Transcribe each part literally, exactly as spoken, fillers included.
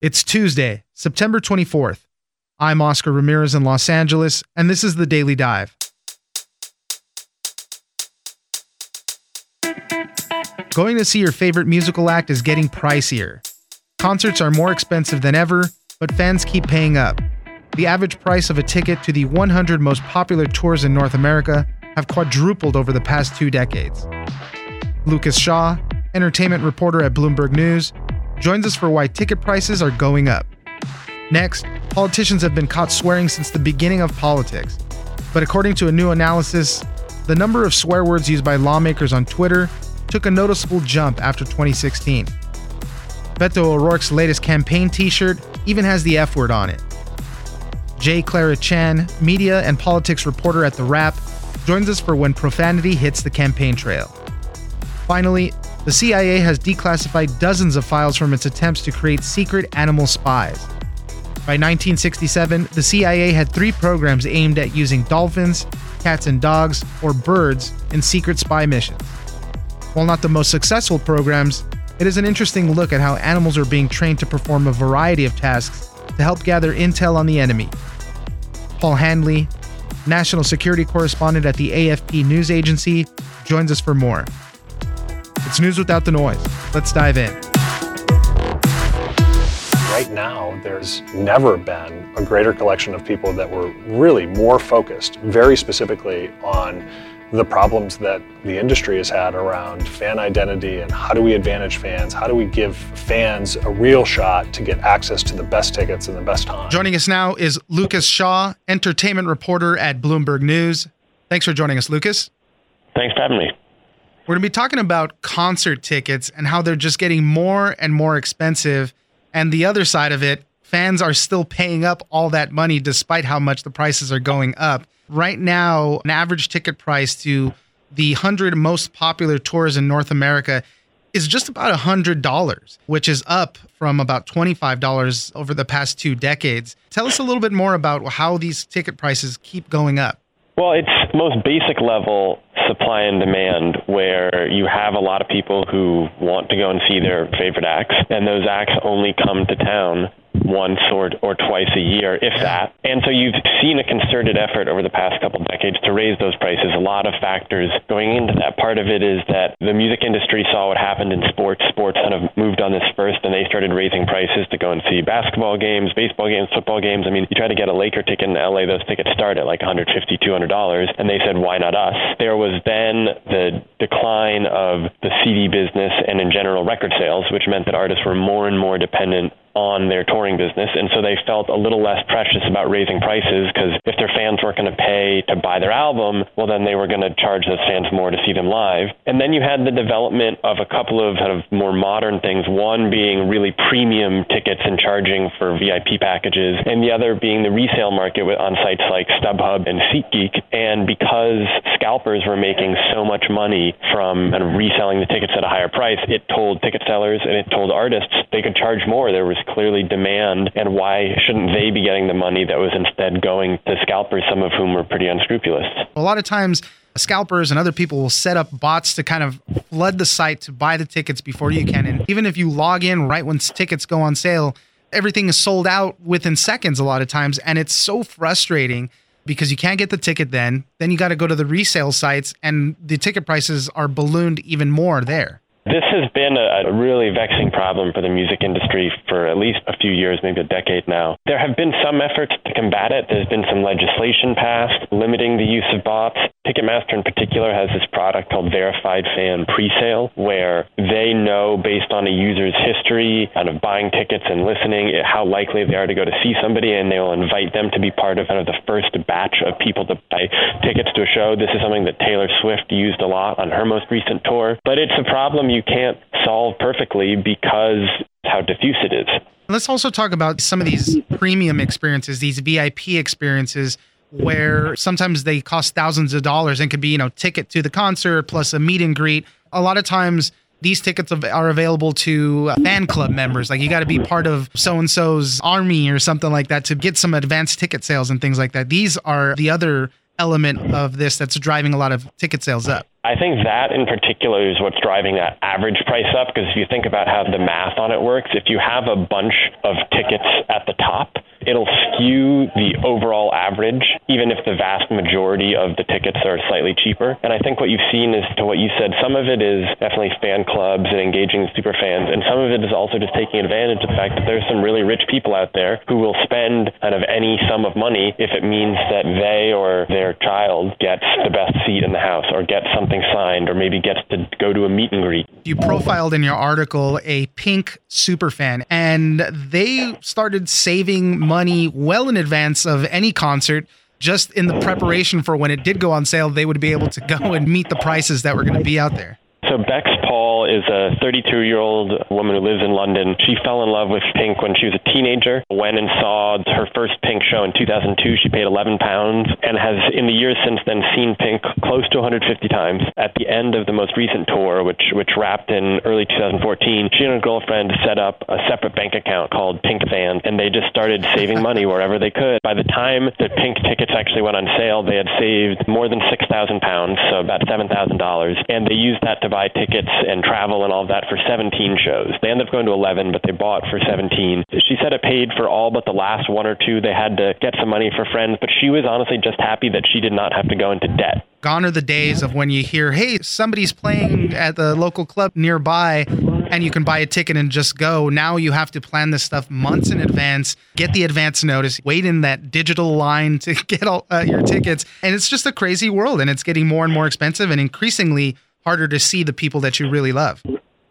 It's Tuesday, September twenty-fourth. I'm Oscar Ramirez in Los Angeles, and this is The Daily Dive. Going to see your favorite musical act is getting pricier. Concerts are more expensive than ever, but fans keep paying up. The average price of a ticket to the one hundred most popular tours in North America have quadrupled over the past two decades. Lucas Shaw, entertainment reporter at Bloomberg News, joins us for why ticket prices are going up. Next, politicians have been caught swearing since the beginning of politics. But according to a new analysis, the number of swear words used by lawmakers on Twitter took a noticeable jump after twenty sixteen. Beto O'Rourke's latest campaign t-shirt even has the F word on it. J. Clara Chan, media and politics reporter at The Wrap, joins us for when profanity hits the campaign trail. Finally, the C I A has declassified dozens of files from its attempts to create secret animal spies. By nineteen sixty-seven, the C I A had three programs aimed at using dolphins, cats and dogs, or birds in secret spy missions. While not the most successful programs, it is an interesting look at how animals are being trained to perform a variety of tasks to help gather intel on the enemy. Paul Handley, national security correspondent at the A F P News Agency, joins us for more. It's news without the noise. Let's dive in. Right now, there's never been a greater collection of people that were really more focused, very specifically on the problems that the industry has had around fan identity and how do we advantage fans, how do we give fans a real shot to get access to the best tickets and the best time. Joining us now is Lucas Shaw, entertainment reporter at Bloomberg News. Thanks for joining us, Lucas. Thanks for having me. We're going to be talking about concert tickets and how they're just getting more and more expensive. And the other side of it, fans are still paying up all that money despite how much the prices are going up. Right now, an average ticket price to the one hundred most popular tours in North America is just about one hundred dollars, which is up from about twenty-five dollars over the past two decades. Tell us a little bit more about how these ticket prices keep going up. Well, it's most basic level supply and demand, where you have a lot of people who want to go and see their favorite acts, and those acts only come to town once or, or twice a year, if that. And so you've seen a concerted effort over the past couple decades to raise those prices. A lot of factors going into that. Part of it is that the music industry saw what happened in sports. Sports kind of moved on this first, and they started raising prices to go and see basketball games, baseball games, football games. I mean, you try to get a Laker ticket in L A, those tickets start at like one hundred fifty dollars, two hundred dollars, and they said, why not us? There was then the decline of the C D business and in general record sales, which meant that artists were more and more dependent on their touring business, and so they felt a little less precious about raising prices, because if their fans weren't going to pay to buy their album, well, then they were going to charge those fans more to see them live. And then you had the development of a couple of kind of more modern things, one being really premium tickets and charging for V I P packages, and the other being the resale market with on sites like StubHub and SeatGeek. And because scalpers were making so much money from kind of reselling the tickets at a higher price, it told ticket sellers and it told artists they could charge more. There was clearly demand, and why shouldn't they be getting the money that was instead going to scalpers, some of whom were pretty unscrupulous? A lot of times, scalpers and other people will set up bots to kind of flood the site to buy the tickets before you can. And even if you log in right when tickets go on sale, everything is sold out within seconds a lot of times. And it's so frustrating because you can't get the ticket then. Then you got to go to the resale sites, and the ticket prices are ballooned even more there. This has been a really vexing problem for the music industry for at least a few years, maybe a decade now. There have been some efforts to combat it. There's been some legislation passed limiting the use of bots. Ticketmaster in particular has this product called Verified Fan Presale, where they know based on a user's history, kind of buying tickets and listening, how likely they are to go to see somebody, and they will invite them to be part of kind of the first batch of people to buy tickets to a show. This is something that Taylor Swift used a lot on her most recent tour. But it's a problem you can't solve perfectly because how diffuse it is. Let's also talk about some of these premium experiences, these V I P experiences, where sometimes they cost thousands of dollars and could be, you know, ticket to the concert plus a meet and greet. A lot of times these tickets are available to fan club members. Like, you got to be part of so-and-so's army or something like that to get some advanced ticket sales and things like that. These are the other element of this that's driving a lot of ticket sales up. I think that in particular is what's driving that average price up, because if you think about how the math on it works, if you have a bunch of tickets at the top, it'll skew the overall average, even if the vast majority of the tickets are slightly cheaper. And I think what you've seen is, to what you said, some of it is definitely fan clubs and engaging super fans, and some of it is also just taking advantage of the fact that there's some really rich people out there who will spend kind of any sum of money if it means that they or their child gets the best seat in the house or gets something signed or maybe gets to go to a meet and greet. You profiled in your article a Pink superfan, and they started saving money well in advance of any concert, just in the preparation for when it did go on sale, they would be able to go and meet the prices that were going to be out there. So Bex Paul is a thirty-two-year-old woman who lives in London. She fell in love with Pink when she was a teenager, went and saw her first Pink show in two thousand two. She paid eleven pounds and has, in the years since then, seen Pink close to one hundred fifty times. At the end of the most recent tour, which which wrapped in early two thousand fourteen, she and her girlfriend set up a separate bank account called Pink Fan, and they just started saving money wherever they could. By the time the Pink tickets actually went on sale, they had saved more than six thousand pounds, so about seven thousand dollars, and they used that to buy tickets and travel and all of that for seventeen shows. They ended up going to eleven, but they bought for seventeen. She said it paid for all but the last one or two. They had to get some money for friends, but she was honestly just happy that she did not have to go into debt. Gone are the days of when you hear, hey, somebody's playing at the local club nearby and you can buy a ticket and just go. Now you have to plan this stuff months in advance, get the advance notice, wait in that digital line to get all uh, your tickets. And it's just a crazy world, and it's getting more and more expensive and increasingly harder to see the people that you really love.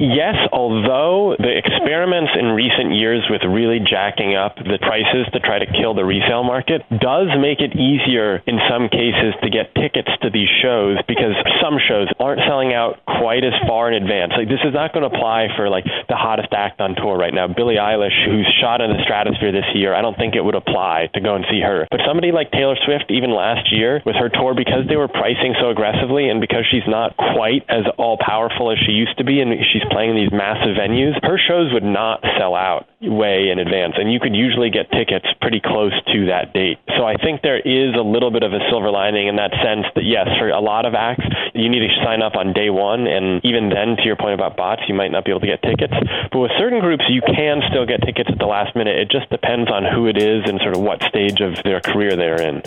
Yes, although the experiments in recent years with really jacking up the prices to try to kill the resale market does make it easier in some cases to get tickets to these shows, because some shows aren't selling out quite as far in advance. Like, this is not going to apply for like the hottest act on tour right now. Billie Eilish, who's shot in the stratosphere this year, I don't think it would apply to go and see her. But somebody like Taylor Swift, even last year with her tour, because they were pricing so aggressively and because she's not quite as all-powerful as she used to be, and she's playing these massive venues, her shows would not sell out way in advance, and you could usually get tickets pretty close to that date. So I think there is a little bit of a silver lining in that sense, that yes, for a lot of acts, you need to sign up on day one, and even then, to your point about bots, you might not be able to get tickets. But with certain groups, you can still get tickets at the last minute. It just depends on who it is and sort of what stage of their career they're in.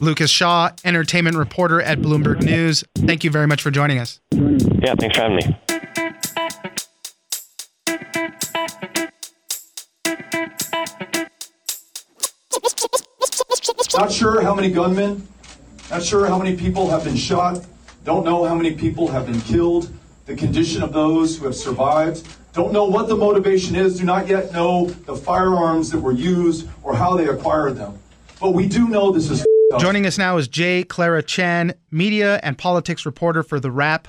Lucas Shaw, entertainment reporter at Bloomberg News, thank you very much for joining us. Yeah, thanks for having me. Not sure how many gunmen, not sure how many people have been shot, don't know how many people have been killed, the condition of those who have survived, don't know what the motivation is, do not yet know the firearms that were used or how they acquired them. But we do know this is f***ed up. Joining us now is J. Clara Chan, media and politics reporter for The Wrap.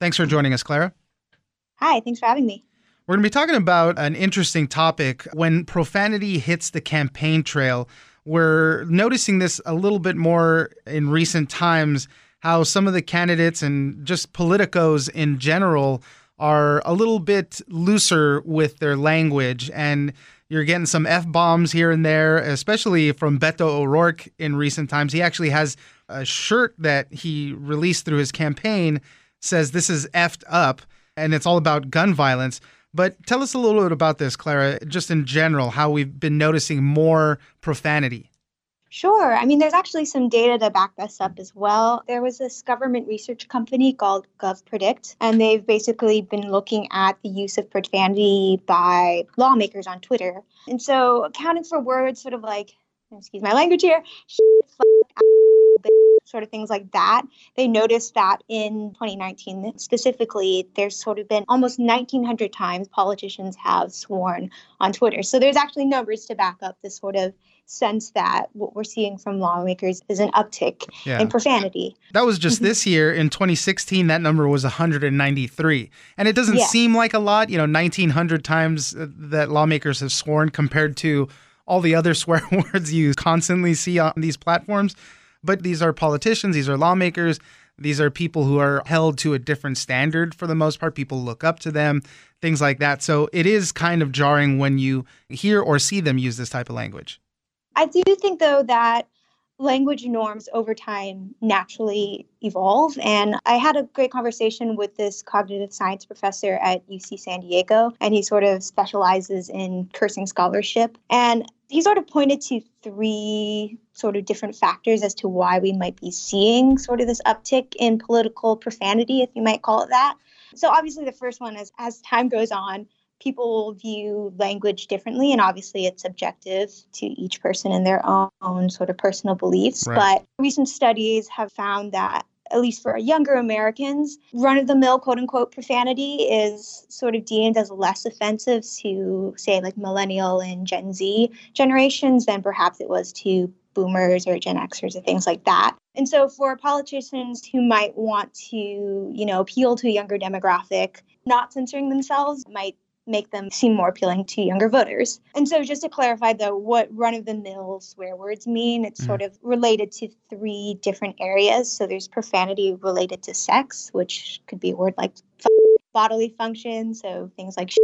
Thanks for joining us, Clara. Hi, thanks for having me. We're going to be talking about an interesting topic. When profanity hits the campaign trail, we're noticing this a little bit more in recent times, how some of the candidates and just politicos in general are a little bit looser with their language. And you're getting some F-bombs here and there, especially from Beto O'Rourke in recent times. He actually has a shirt that he released through his campaign, says this is effed up, and it's all about gun violence. But tell us a little bit about this, Clara, just in general, how we've been noticing more profanity. Sure. I mean, there's actually some data to back this up as well. There was this government research company called GovPredict, and they've basically been looking at the use of profanity by lawmakers on Twitter. And so accounting for words sort of like, excuse my language here, sort of things like that. They noticed that in twenty nineteen, specifically, there's sort of been almost nineteen hundred times politicians have sworn on Twitter. So there's actually numbers to back up this sort of sense that what we're seeing from lawmakers is an uptick yeah. in profanity. That was just this year. In twenty sixteen, that number was one hundred ninety-three. And it doesn't yeah. seem like a lot, you know, nineteen hundred times that lawmakers have sworn compared to all the other swear words you constantly see on these platforms. But these are politicians, these are lawmakers, these are people who are held to a different standard for the most part. People look up to them, things like that. So it is kind of jarring when you hear or see them use this type of language. I do think, though, that language norms over time naturally evolve. And I had a great conversation with this cognitive science professor at U C San Diego, and he sort of specializes in cursing scholarship. And he sort of pointed to three sort of different factors as to why we might be seeing sort of this uptick in political profanity, if you might call it that. So obviously the first one is, as time goes on, people will view language differently, and obviously it's subjective to each person and their own sort of personal beliefs. Right. But recent studies have found that, at least for younger Americans, run-of-the-mill, quote-unquote, profanity is sort of deemed as less offensive to, say, like millennial and Gen Z generations than perhaps it was to boomers or Gen Xers or things like that. And so for politicians who might want to, you know, appeal to a younger demographic, not censoring themselves might make them seem more appealing to younger voters. And so just to clarify, though, what run-of-the-mill swear words mean, it's mm. sort of related to three different areas. So there's profanity related to sex, which could be a word like f- bodily function, so things like sh-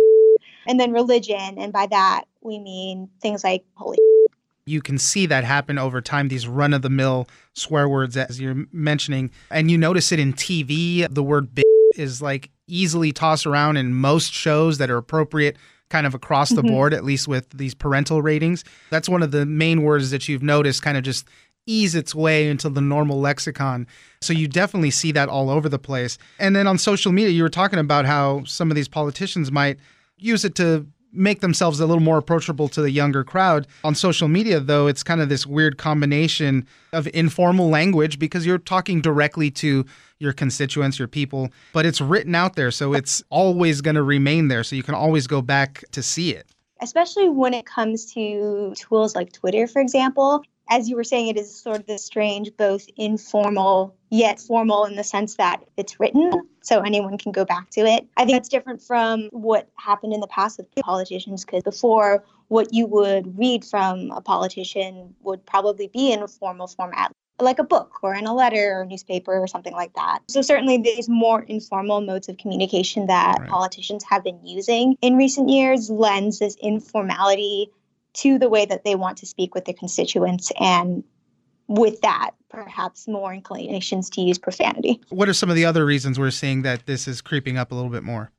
and then religion. And by that, we mean things like holy sh- You can see that happen over time, these run-of-the-mill swear words, as you're mentioning. And you notice it in T V, the word bitch is like easily tossed around in most shows that are appropriate kind of across the mm-hmm. board, at least with these parental ratings. That's one of the main words that you've noticed kind of just ease its way into the normal lexicon. So you definitely see that all over the place. And then on social media, you were talking about how some of these politicians might use it to make themselves a little more approachable to the younger crowd. On social media, though, it's kind of this weird combination of informal language because you're talking directly to your constituents, your people, but it's written out there. So it's always going to remain there. So you can always go back to see it. Especially when it comes to tools like Twitter, for example. As you were saying, it is sort of this strange, both informal yet formal in the sense that it's written, so anyone can go back to it. I think it's different from what happened in the past with politicians, because before, what you would read from a politician would probably be in a formal format, like a book or in a letter or newspaper or something like that. So certainly these more informal modes of communication that right. politicians have been using in recent years lends this informality to the way that they want to speak with their constituents, and with that, perhaps more inclinations to use profanity. What are some of the other reasons we're seeing that this is creeping up a little bit more?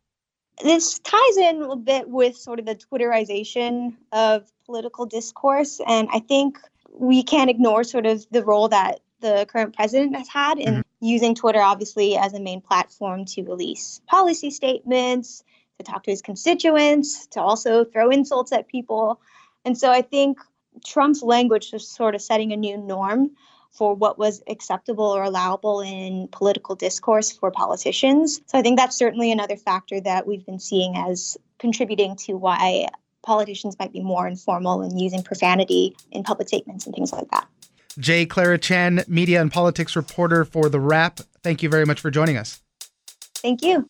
This ties in a bit with sort of the Twitterization of political discourse, and I think we can't ignore sort of the role that the current president has had in mm-hmm. using Twitter, obviously, as a main platform to release policy statements, to talk to his constituents, to also throw insults at people. And so I think Trump's language was sort of setting a new norm for what was acceptable or allowable in political discourse for politicians. So I think that's certainly another factor that we've been seeing as contributing to why politicians might be more informal and using profanity in public statements and things like that. J. Clara Chan, media and politics reporter for The Wrap, thank you very much for joining us. Thank you.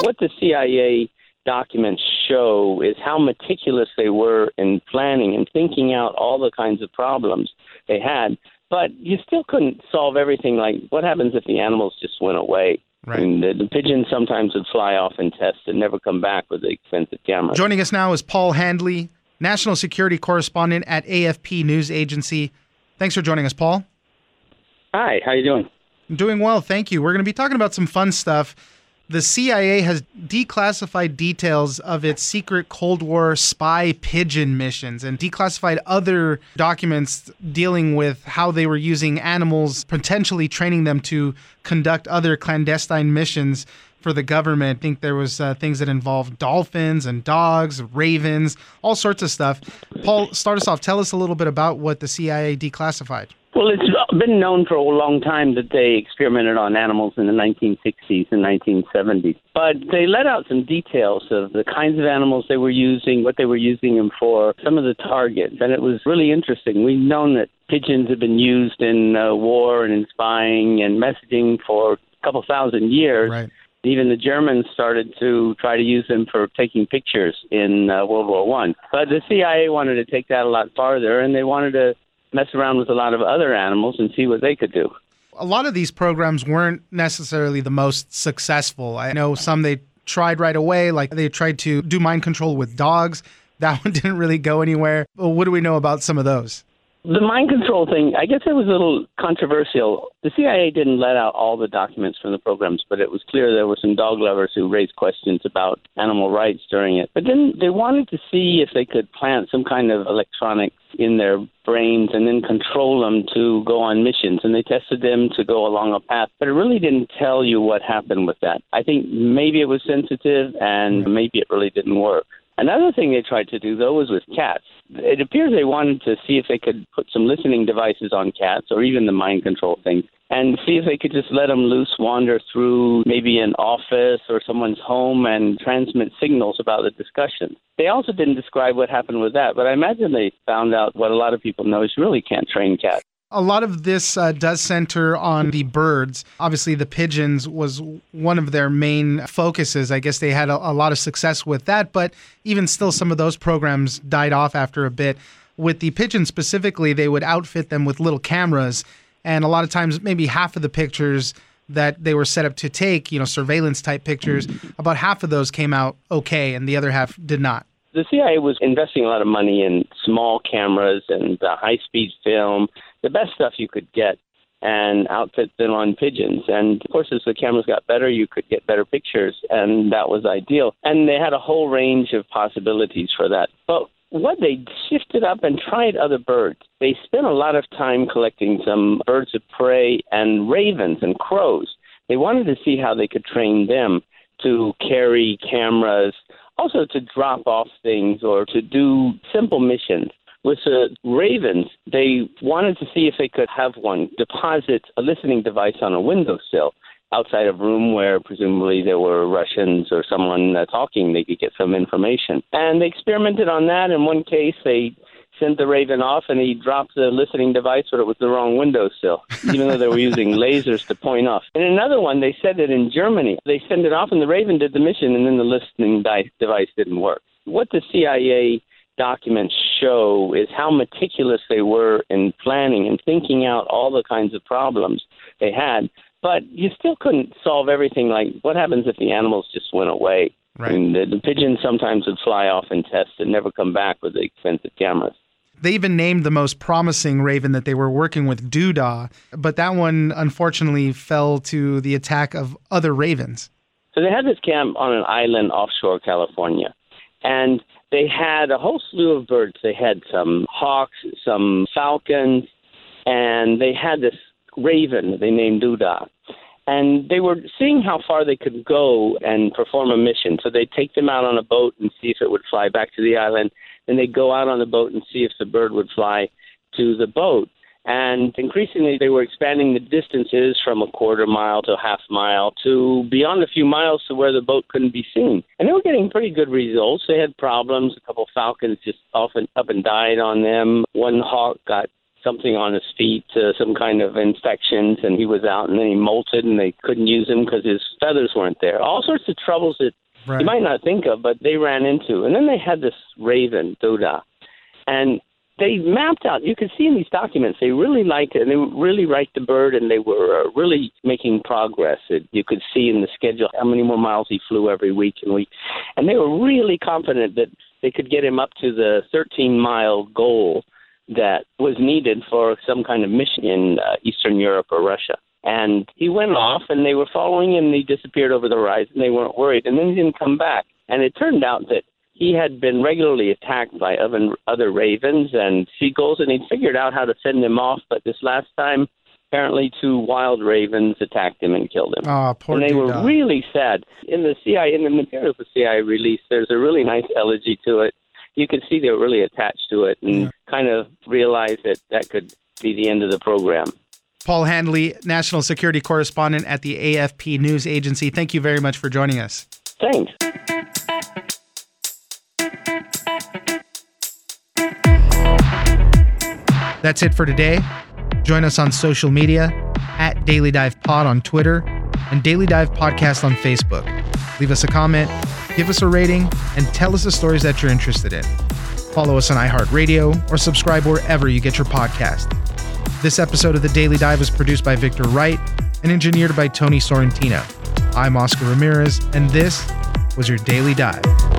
What the C I A documents show is how meticulous they were in planning and thinking out all the kinds of problems they had. But you still couldn't solve everything. Like, what happens if the animals just went away? Right. And the, the pigeons sometimes would fly off and test and never come back with the expensive camera. Joining us now is Paul Handley, national security correspondent at A F P News Agency. Thanks for joining us, Paul. Hi, how are you doing? I'm doing well, thank you. We're going to be talking about some fun stuff. The C I A has declassified details of its secret Cold War spy pigeon missions and declassified other documents dealing with how they were using animals, potentially training them to conduct other clandestine missions for the government. I think there was uh, things that involved dolphins and dogs, ravens, all sorts of stuff. Paul, start us off. Tell us a little bit about what the C I A declassified. Well, it's been known for a long time that they experimented on animals in the nineteen sixties and nineteen seventies. But they let out some details of the kinds of animals they were using, what they were using them for, some of the targets. And it was really interesting. We've known that pigeons have been used in uh, war and in spying and messaging for a couple thousand years. Right. Even the Germans started to try to use them for taking pictures in uh, World War One. But the C I A wanted to take that a lot farther, and they wanted to mess around with a lot of other animals and see what they could do. A lot of these programs weren't necessarily the most successful. I know some they tried right away. Like they tried to do mind control with dogs. That one didn't really go anywhere. Well, what do we know about some of those? The mind control thing, I guess it was a little controversial. The C I A didn't let out all the documents from the programs, but it was clear there were some dog lovers who raised questions about animal rights during it. But then they wanted to see if they could plant some kind of electronics in their brains and then control them to go on missions. And they tested them to go along a path, but it really didn't tell you what happened with that. I think maybe it was sensitive and maybe it really didn't work. Another thing they tried to do, though, was with cats. It appears they wanted to see if they could put some listening devices on cats or even the mind control thing and see if they could just let them loose, wander through maybe an office or someone's home and transmit signals about the discussion. They also didn't describe what happened with that, but I imagine they found out what a lot of people know is you really can't train cats. A lot of this uh, does center on the birds. Obviously, the pigeons was one of their main focuses. I guess they had a, a lot of success with that, but even still, some of those programs died off after a bit. With the pigeons specifically, they would outfit them with little cameras, and a lot of times, maybe half of the pictures that they were set up to take, you know, surveillance-type pictures, about half of those came out okay, and the other half did not. The C I A was investing a lot of money in small cameras and the high-speed film, the best stuff you could get, and outfit them on pigeons. And, of course, as the cameras got better, you could get better pictures, and that was ideal. And they had a whole range of possibilities for that. But what they shifted up and tried other birds. They spent a lot of time collecting some birds of prey and ravens and crows. They wanted to see how they could train them to carry cameras, also to drop off things or to do simple missions. With the ravens, they wanted to see if they could have one deposit a listening device on a windowsill outside a room where presumably there were Russians or someone talking. They could get some information. And they experimented on that. In one case, they sent the raven off and he dropped the listening device, but it was the wrong windowsill, even though they were using lasers to point off. And another one, they said that in Germany, they sent it off and the raven did the mission and then the listening di- device didn't work. What the C I A documents show is how meticulous they were in planning and thinking out all the kinds of problems they had, but you still couldn't solve everything. Like what happens if the animals just went away? Right. And the, the pigeons sometimes would fly off and test and never come back with the expensive cameras. They even named the most promising raven that they were working with Duda, but that one unfortunately fell to the attack of other ravens. So they had this camp on an island offshore California, and they had a whole slew of birds. They had some hawks, some falcons, and they had this raven they named Duda. And they were seeing how far they could go and perform a mission. So they'd take them out on a boat and see if it would fly back to the island. Then they'd go out on the boat and see if the bird would fly to the boat. And increasingly, they were expanding the distances from a quarter mile to a half mile to beyond a few miles to where the boat couldn't be seen. And they were getting pretty good results. They had problems. A couple of falcons just often up and died on them. One hawk got something on his feet, uh, some kind of infections, and he was out, and then he molted, and they couldn't use him because his feathers weren't there. All sorts of troubles that right. you might not think of, but they ran into. And then they had this raven, Duda, and they mapped out. You can see in these documents, they really liked it, and they really liked the bird, and they were uh, really making progress. It, you could see in the schedule how many more miles he flew every week and week. And they were really confident that they could get him up to the thirteen-mile goal that was needed for some kind of mission in uh, Eastern Europe or Russia. And he went off, and they were following him, and he disappeared over the horizon. They weren't worried, and then he didn't come back. And it turned out that he had been regularly attacked by other ravens and seagulls, and he'd figured out how to send them off, but this last time, apparently two wild ravens attacked him and killed him. Oh, poor and they were really sad. In the C I A, in the materials the C I A released, there's a really nice elegy to it. You can see they were really attached to it and yeah. kind of realized that that could be the end of the program. Paul Handley, national security correspondent at the A F P News Agency. Thank you very much for joining us. Thanks. That's it for today. Join us on social media at Daily Dive Pod on Twitter and Daily Dive Podcast on Facebook. Leave us a comment, give us a rating, and tell us the stories that you're interested in. Follow us on iHeartRadio or subscribe wherever you get your podcast. This episode of The Daily Dive was produced by Victor Wright and engineered by Tony Sorrentino. I'm Oscar Ramirez, and this was your Daily Dive.